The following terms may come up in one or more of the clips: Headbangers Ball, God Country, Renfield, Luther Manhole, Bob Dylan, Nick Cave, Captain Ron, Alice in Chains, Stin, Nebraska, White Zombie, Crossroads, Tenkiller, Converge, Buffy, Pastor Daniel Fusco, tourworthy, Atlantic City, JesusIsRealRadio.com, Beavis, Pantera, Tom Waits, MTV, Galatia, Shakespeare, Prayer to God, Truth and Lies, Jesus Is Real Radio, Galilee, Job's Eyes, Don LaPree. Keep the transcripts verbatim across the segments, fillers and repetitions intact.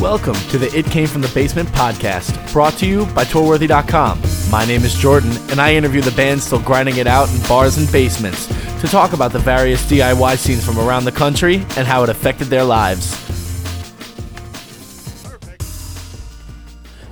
Welcome to the It Came From The Basement podcast, brought to you by tourworthy dot com. My name is Jordan, and I interview the bands still grinding it out in bars and basements to talk about the various D I Y scenes from around the country and how it affected their lives. Perfect.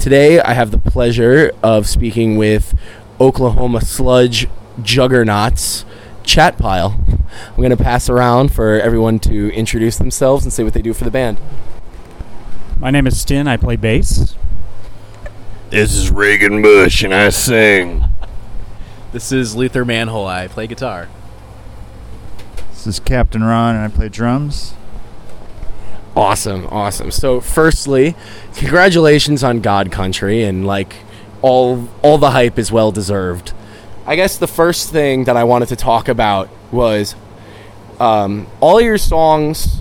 Today, I have the pleasure of speaking with Oklahoma sludge juggernauts, Chatpile. I'm going to pass around for everyone to introduce themselves and say what they do for the band. My name is Stin. I play bass. This is Reagan Bush, and I sing. This is Luther Manhole. I play guitar. This is Captain Ron, and I play drums. Awesome, awesome. So, firstly, congratulations on God Country, and like all, all the hype is well deserved. I guess the first thing that I wanted to talk about was um, all your songs,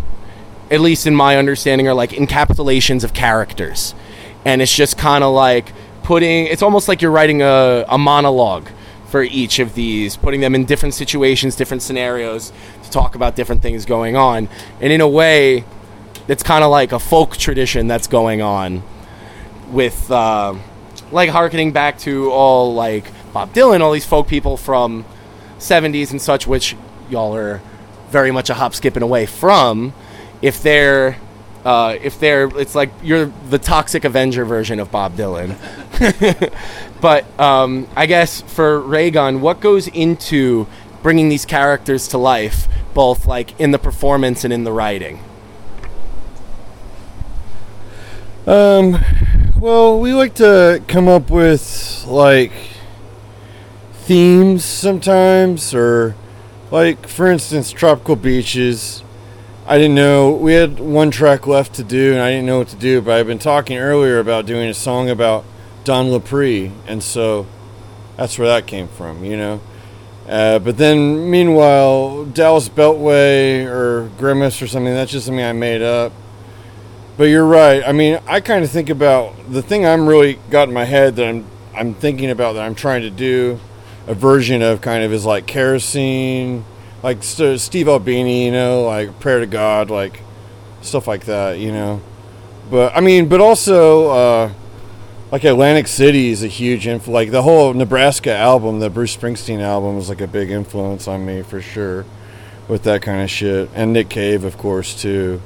at least in my understanding, are like encapsulations of characters. And it's just kind of like putting, it's almost like you're writing a, a monologue for each of these, putting them in different situations, different scenarios to talk about different things going on. And in a way, it's kind of like a folk tradition that's going on with, uh, like, harkening back to all, like, Bob Dylan, all these folk people from seventies and such, which y'all are very much a hop, skipping away from. If they're, uh, if they're, it's like you're the Toxic Avenger version of Bob Dylan. But um, I guess for Reagan, what goes into bringing these characters to life, both like in the performance and in the writing? Um, well, we like to come up with like themes sometimes, or like, for instance, tropical beaches. I didn't know, we had one track left to do and I didn't know what to do, but I've been talking earlier about doing a song about Don LaPree, and so that's where that came from, you know. Uh, but then meanwhile, Dallas Beltway or Grimace or something, that's just something I made up. But you're right, I mean, I kind of think about, the thing I'm really got in my head that I'm, I'm thinking about that I'm trying to do a version of kind of is like kerosene, like Steve Albini, you know, like Prayer to God, like stuff like that, you know. But I mean, but also uh, like Atlantic City is a huge influence. Like the whole Nebraska album, the Bruce Springsteen album, was like a big influence on me for sure with that kind of shit. And Nick Cave, of course, too.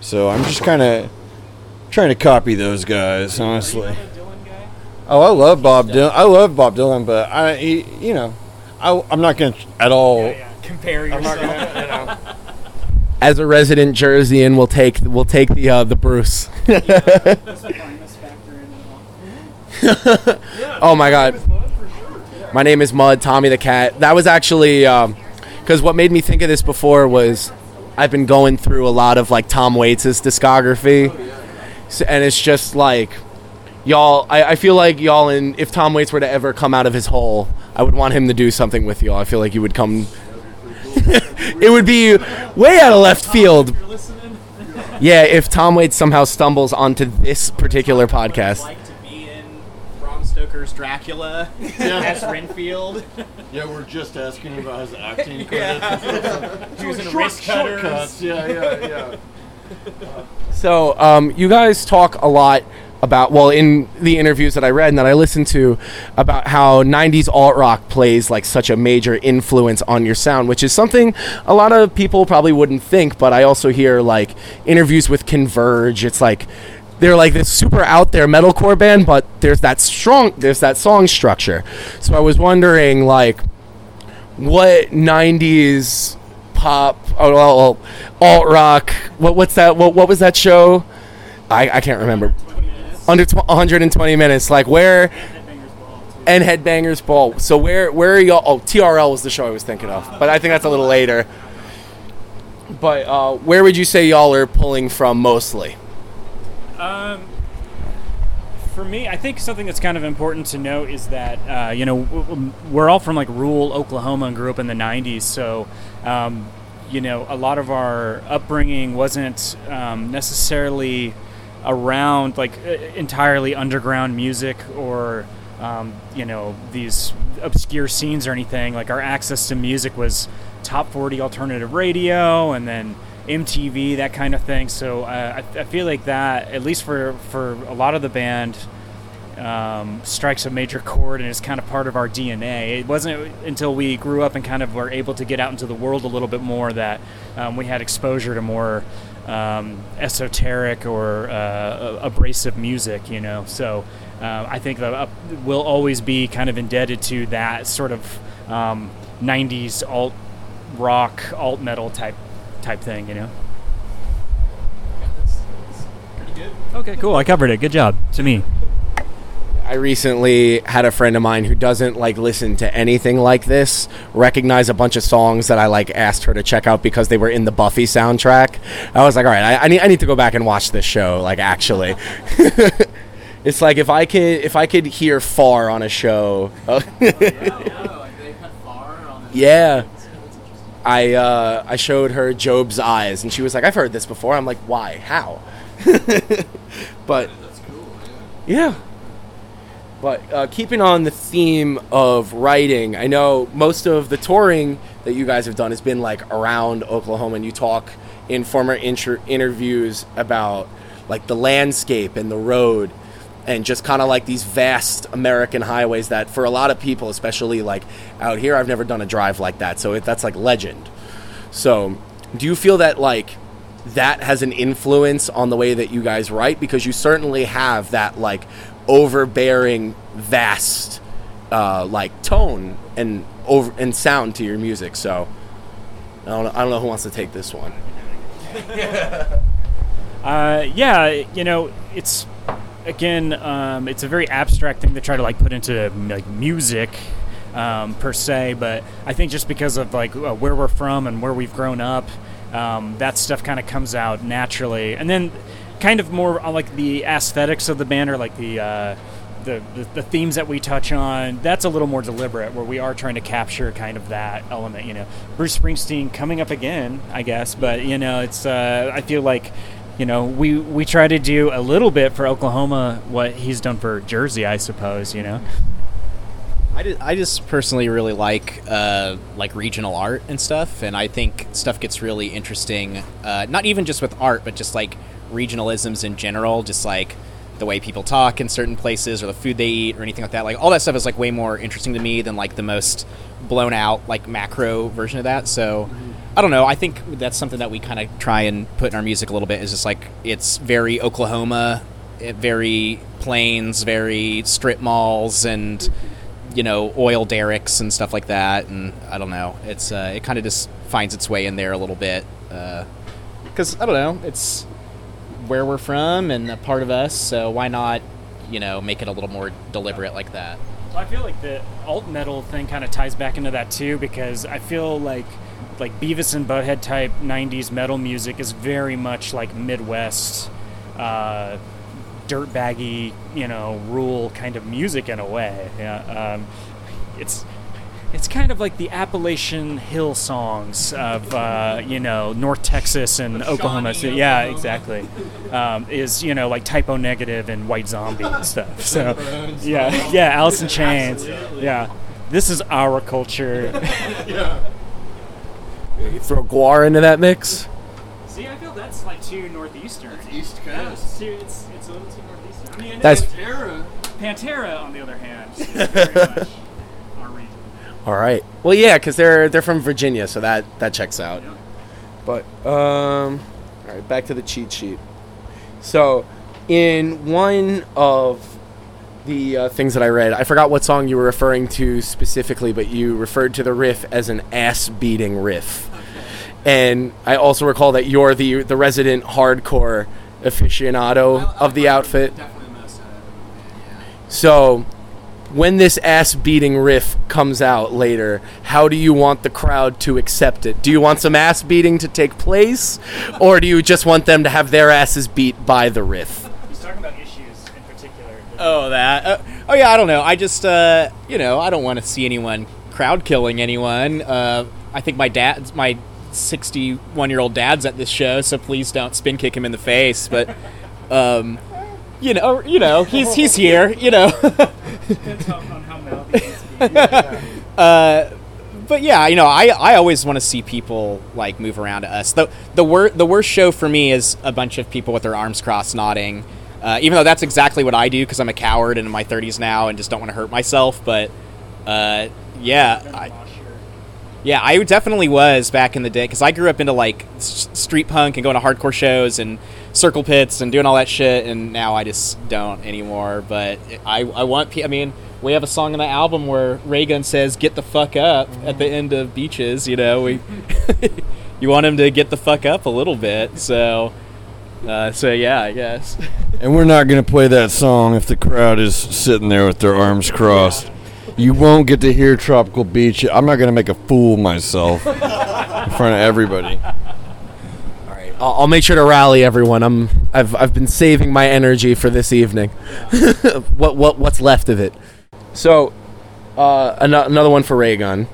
So I'm just kind of trying to copy those guys, honestly. Are you a Dylan guy? Oh, I love Bob Dylan. I love Bob Dylan, but I, he, you know, I, I'm not gonna at all. Yeah, yeah. Compare yourself. I'm not gonna, you know. As a resident Jerseyan, we'll take we'll take the uh, the Bruce. Yeah, that's a fineness factor in it. Yeah, oh my God! Name Mud, for sure. Yeah. My name is Mud. Tommy the Cat. That was actually because um, what made me think of this before was I've been going through a lot of like Tom Waits' discography, oh, yeah. So, and it's just like y'all. I, I feel like y'all, and if Tom Waits were to ever come out of his hole, I would want him to do something with y'all. I feel like you would come. It would be way out of left field. Yeah, if Tom Waits somehow stumbles onto this particular podcast. Like to be in Bram Stoker's Dracula as Renfield. Yeah, we're just asking about his acting credits. He was in Wrist Cutters. Yeah, yeah, yeah. So, um, you guys talk a lot about, well, in the interviews that I read and that I listened to, about how nineties alt rock plays like such a major influence on your sound, which is something a lot of people probably wouldn't think, but I also hear like interviews with Converge. It's like they're like this super out there metalcore band, but there's that strong, there's that song structure. So I was wondering like what nineties pop, oh, well, alt rock, what what's that, what what was that show? I, I can't remember. Under t- one hundred twenty minutes, like where, and Headbangers Ball. Ball. So where, where are y'all? Oh, T R L was the show I was thinking of, but I think that's a little later. But uh, where would you say y'all are pulling from mostly? Um, for me, I think something that's kind of important to note is that uh, you know we're all from like rural Oklahoma and grew up in the nineties, so. Um, you know, a lot of our upbringing wasn't um, necessarily around like entirely underground music or um, you know these obscure scenes or anything. Like our access to music was top forty alternative radio, and then M T V, that kind of thing. So uh, I, I feel like that, at least for, for a lot of the band, um, strikes a major chord and is kind of part of our D N A. It wasn't until we grew up and kind of were able to get out into the world a little bit more that um, we had exposure to more um, esoteric or uh, abrasive music, you know. So uh, I think that uh, we'll always be kind of indebted to that sort of um, nineties alt rock, alt metal type type thing, you know. Yeah, that's, that's pretty good. Okay, cool. I covered it. Good job to me. I recently had a friend of mine who doesn't like listen to anything like this recognize a bunch of songs that I like asked her to check out because they were in the Buffy soundtrack. I was like, all right, I, I need I need to go back and watch this show. Like, actually, it's like if I could if I could hear Far on a show. Oh, yeah, yeah, like they had Far on a show. Yeah. I uh, I showed her Job's Eyes, and she was like, I've heard this before. I'm like, why? How? But, that's cool, yeah. yeah. But uh, keeping on the theme of writing, I know most of the touring that you guys have done has been, like, around Oklahoma, and you talk in former inter- interviews about, like, the landscape and the road and just kind of, like, these vast American highways that, for a lot of people, especially, like, out here, I've never done a drive like that. So it, that's, like, legend. So do you feel that, like, that has an influence on the way that you guys write? Because you certainly have that, like, overbearing, vast, uh, like, tone and over and sound to your music. So I don't know, I don't know who wants to take this one. uh, yeah, you know, it's... Again, um, it's a very abstract thing to try to like put into like music um, per se, but I think just because of like uh, where we're from and where we've grown up, um, that stuff kind of comes out naturally. And then, kind of more uh, like the aesthetics of the band or like the, uh, the the the themes that we touch on. That's a little more deliberate, where we are trying to capture kind of that element. You know, Bruce Springsteen coming up again, I guess, but you know, it's uh, I feel like. You know, we, we try to do a little bit for Oklahoma what he's done for Jersey, I suppose, you know. I, did, I just personally really like, uh, like, regional art and stuff, and I think stuff gets really interesting, uh, not even just with art, but just, like, regionalisms in general, just, like, the way people talk in certain places or the food they eat or anything like that. Like, all that stuff is, like, way more interesting to me than, like, the most blown-out, like, macro version of that, so... Mm-hmm. I don't know. I think that's something that we kind of try and put in our music a little bit. Is just like it's very Oklahoma, very plains, very strip malls, and you know oil derricks and stuff like that. And I don't know. It's uh, it kind of just finds its way in there a little bit because uh, I don't know. It's where we're from and a part of us. So why not you know make it a little more deliberate like that? Well, I feel like the alt metal thing kind of ties back into that too because I feel like. Like Beavis and Butt-Head type nineties metal music is very much like Midwest uh, dirtbaggy, you know, rural kind of music in a way. Yeah, um, it's it's kind of like the Appalachian Hill songs of uh, you know North Texas and the Oklahoma City. Yeah, exactly. Um, is you know like Type O Negative and White Zombie and stuff. So yeah, yeah, Alice in Chains. Absolutely. Yeah, this is our culture. Yeah. You throw guar into that mix? See, I feel that's like too northeastern. It's east coast. Yeah, it's, too, it's, it's a little too northeastern. I mean, I know that's Pantera. Pantera, on the other hand, is very much our region. All right. Well, yeah, because they're they're from Virginia, so that, that checks out. Yeah. But um, all right, back to the cheat sheet. So, in one of the uh, things that I read, I forgot what song you were referring to specifically, but you referred to the riff as an ass-beating riff. Okay. And I also recall that you're the the resident hardcore aficionado I, I, of the I, outfit. Definitely the most out of it. Yeah. So when this ass-beating riff comes out later, how do you want the crowd to accept it? Do you want some ass-beating to take place, or do you just want them to have their asses beat by the riff? He's talking about Oh, that. Uh, oh, yeah, I don't know. I just, uh, you know, I don't want to see anyone crowd-killing anyone. Uh, I think my dad's, my sixty-one-year-old dad's at this show, so please don't spin-kick him in the face. But, um, you know, you know, he's he's here, you know. Depends on how mouthy he's being. Uh, but yeah, you know, I, I always want to see people like move around to us. The the worst the worst show for me is a bunch of people with their arms crossed nodding. Uh, even though that's exactly what I do because I'm a coward and in my thirties now and just don't want to hurt myself. But uh, yeah, I, yeah, I definitely was back in the day because I grew up into like s- street punk and going to hardcore shows and circle pits and doing all that shit. And now I just don't anymore. But I I want pe- I mean. We have a song on the album where Reagan says, "Get the fuck up," mm-hmm. at the end of Beaches. You know, we you want him to get the fuck up a little bit. So, uh, so yeah, I guess. And we're not going to play that song if the crowd is sitting there with their arms crossed. Yeah. You won't get to hear Tropical Beach. I'm not going to make a fool of myself in front of everybody. All right, I'll, I'll make sure to rally everyone. I'm I've I've been saving my energy for this evening. what what what's left of it? So, uh, an- another one for Raygun.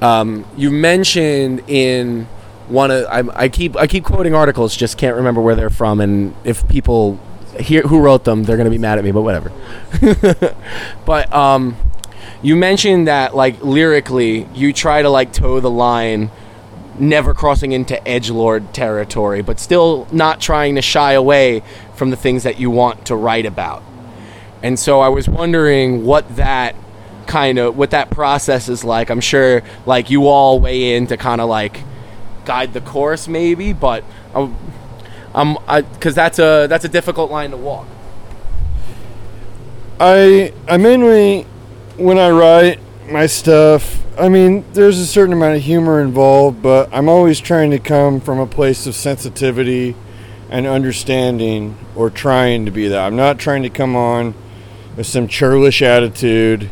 Um, you mentioned in one of I, I keep I keep quoting articles, just can't remember where they're from, and if people hear who wrote them, they're gonna be mad at me. But whatever. But um, you mentioned that like lyrically, you try to like toe the line, never crossing into edgelord territory, but still not trying to shy away from the things that you want to write about. And so I was wondering what that kind of, what that process is like. I'm sure, like, you all weigh in to kind of, like, guide the course maybe, but I'm, I'm, I, because that's a, that's a difficult line to walk. I, I mainly, when I write my stuff, I mean, there's a certain amount of humor involved, but I'm always trying to come from a place of sensitivity and understanding, or trying to be that. I'm not trying to come on with some churlish attitude,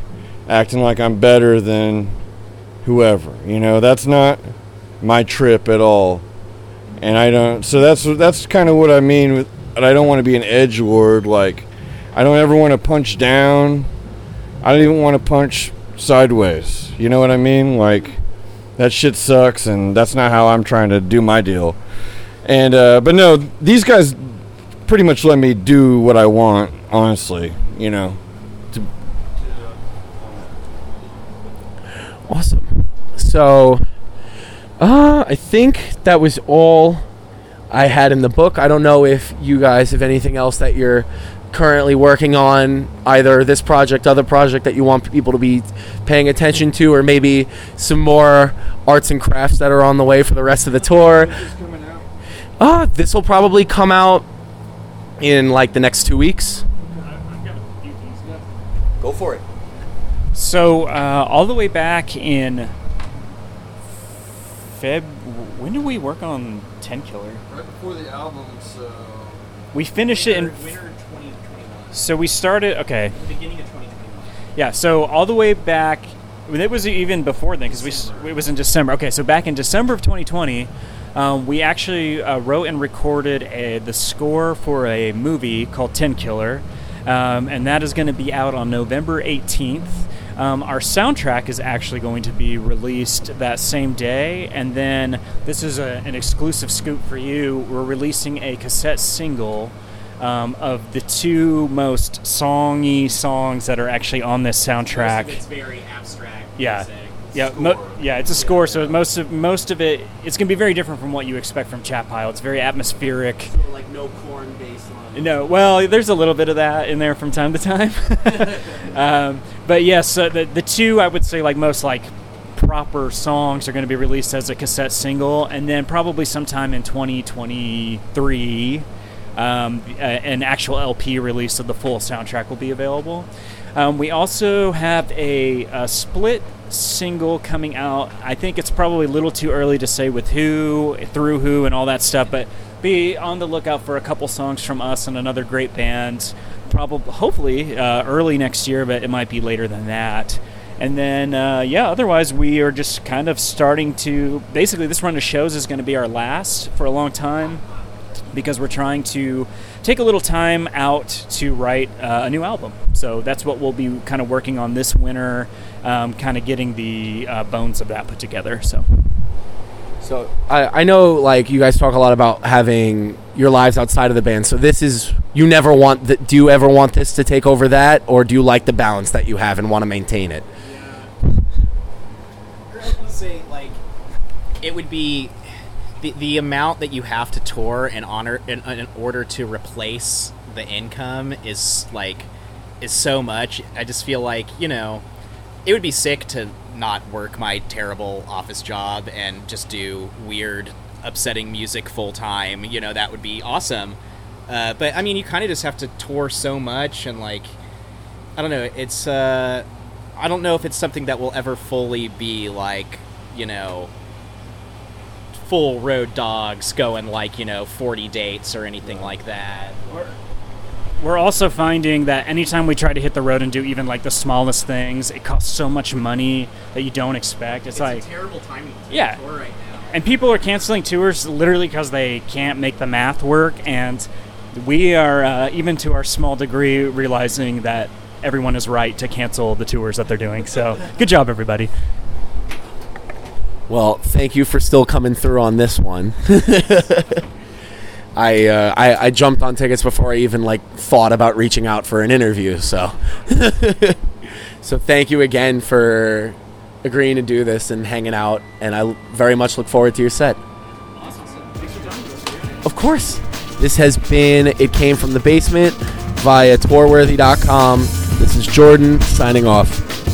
acting like I'm better than whoever, you know. That's not my trip at all, and I don't. So that's that's kind of what I mean with. And I don't want to be an edgelord. Like, I don't ever want to punch down. I don't even want to punch sideways. You know what I mean? Like, that shit sucks, and that's not how I'm trying to do my deal. And uh, but no, these guys pretty much let me do what I want. Honestly, you know. Awesome. So, uh, I think that was all I had in the book. I don't know if you guys have anything else that you're currently working on, either this project, other project that you want people to be paying attention to, or maybe some more arts and crafts that are on the way for the rest of the tour. Ah, uh, this will probably come out in like the next two weeks. Go for it. So uh, all the way back in Feb, when did we work on Tenkiller? Right before the album, so we finished winter, it in winter twenty twenty-one. So we started okay. The beginning of twenty twenty-one. Yeah. So all the way back, it was even before then because we it was in December. Okay. So back in December of twenty twenty. Um, we actually uh, wrote and recorded a, the score for a movie called Tenkiller, um, and that is going to be out on November eighteenth. Um, our soundtrack is actually going to be released that same day, and then this is a, an exclusive scoop for you. We're releasing a cassette single um, of the two most songy songs that are actually on this soundtrack. It's very abstract. Yeah. Yeah, mo- yeah, it's a score, so most of most of it, it's going to be very different from what you expect from Chatpile. It's very atmospheric. So like no corn bass line. No, well, there's a little bit of that in there from time to time. um, but yes, yeah, so the the two I would say like most like proper songs are going to be released as a cassette single, and then probably sometime in twenty twenty-three, um, an actual L P release of the full soundtrack will be available. Um, we also have a, a split single coming out. I think it's probably a little too early to say with who, through who, and all that stuff, but be on the lookout for a couple songs from us and another great band, probably, hopefully, uh, early next year, but it might be later than that. And then, uh, yeah, otherwise we are just kind of starting to, basically this run of shows is going to be our last for a long time because we're trying to take a little time out to write uh, a new album. So that's what we'll be kind of working on this winter, um, kind of getting the uh, bones of that put together. So so I, I know, like, you guys talk a lot about having your lives outside of the band. So this is, you never want, the, do you ever want this to take over that? Or do you like the balance that you have and want to maintain it? Yeah. say, like, it would be the the amount that you have to tour in honor in, in order to replace the income is like is so much. I just feel like, you know, it would be sick to not work my terrible office job and just do weird, upsetting music full time. You know, that would be awesome. Uh, but I mean, you kind of just have to tour so much, and like, I don't know. It's uh, I don't know if it's something that will ever fully be like, you know, full road dogs going like, you know, forty dates or anything like that. Or, we're also finding that anytime we try to hit the road and do even like the smallest things, it costs so much money that you don't expect. It's, it's like a terrible timing to yeah. tour right now. And people are canceling tours literally because they can't make the math work. And we are, uh, even to our small degree, realizing that everyone is right to cancel the tours that they're doing. So good job, everybody. Well, thank you for still coming through on this one. I, uh, I I jumped on tickets before I even like thought about reaching out for an interview. So, so thank you again for agreeing to do this and hanging out. And I very much look forward to your set. Awesome. Thanks for joining us. Of course. This has been It Came From The Basement via tour worthy dot com. This is Jordan signing off.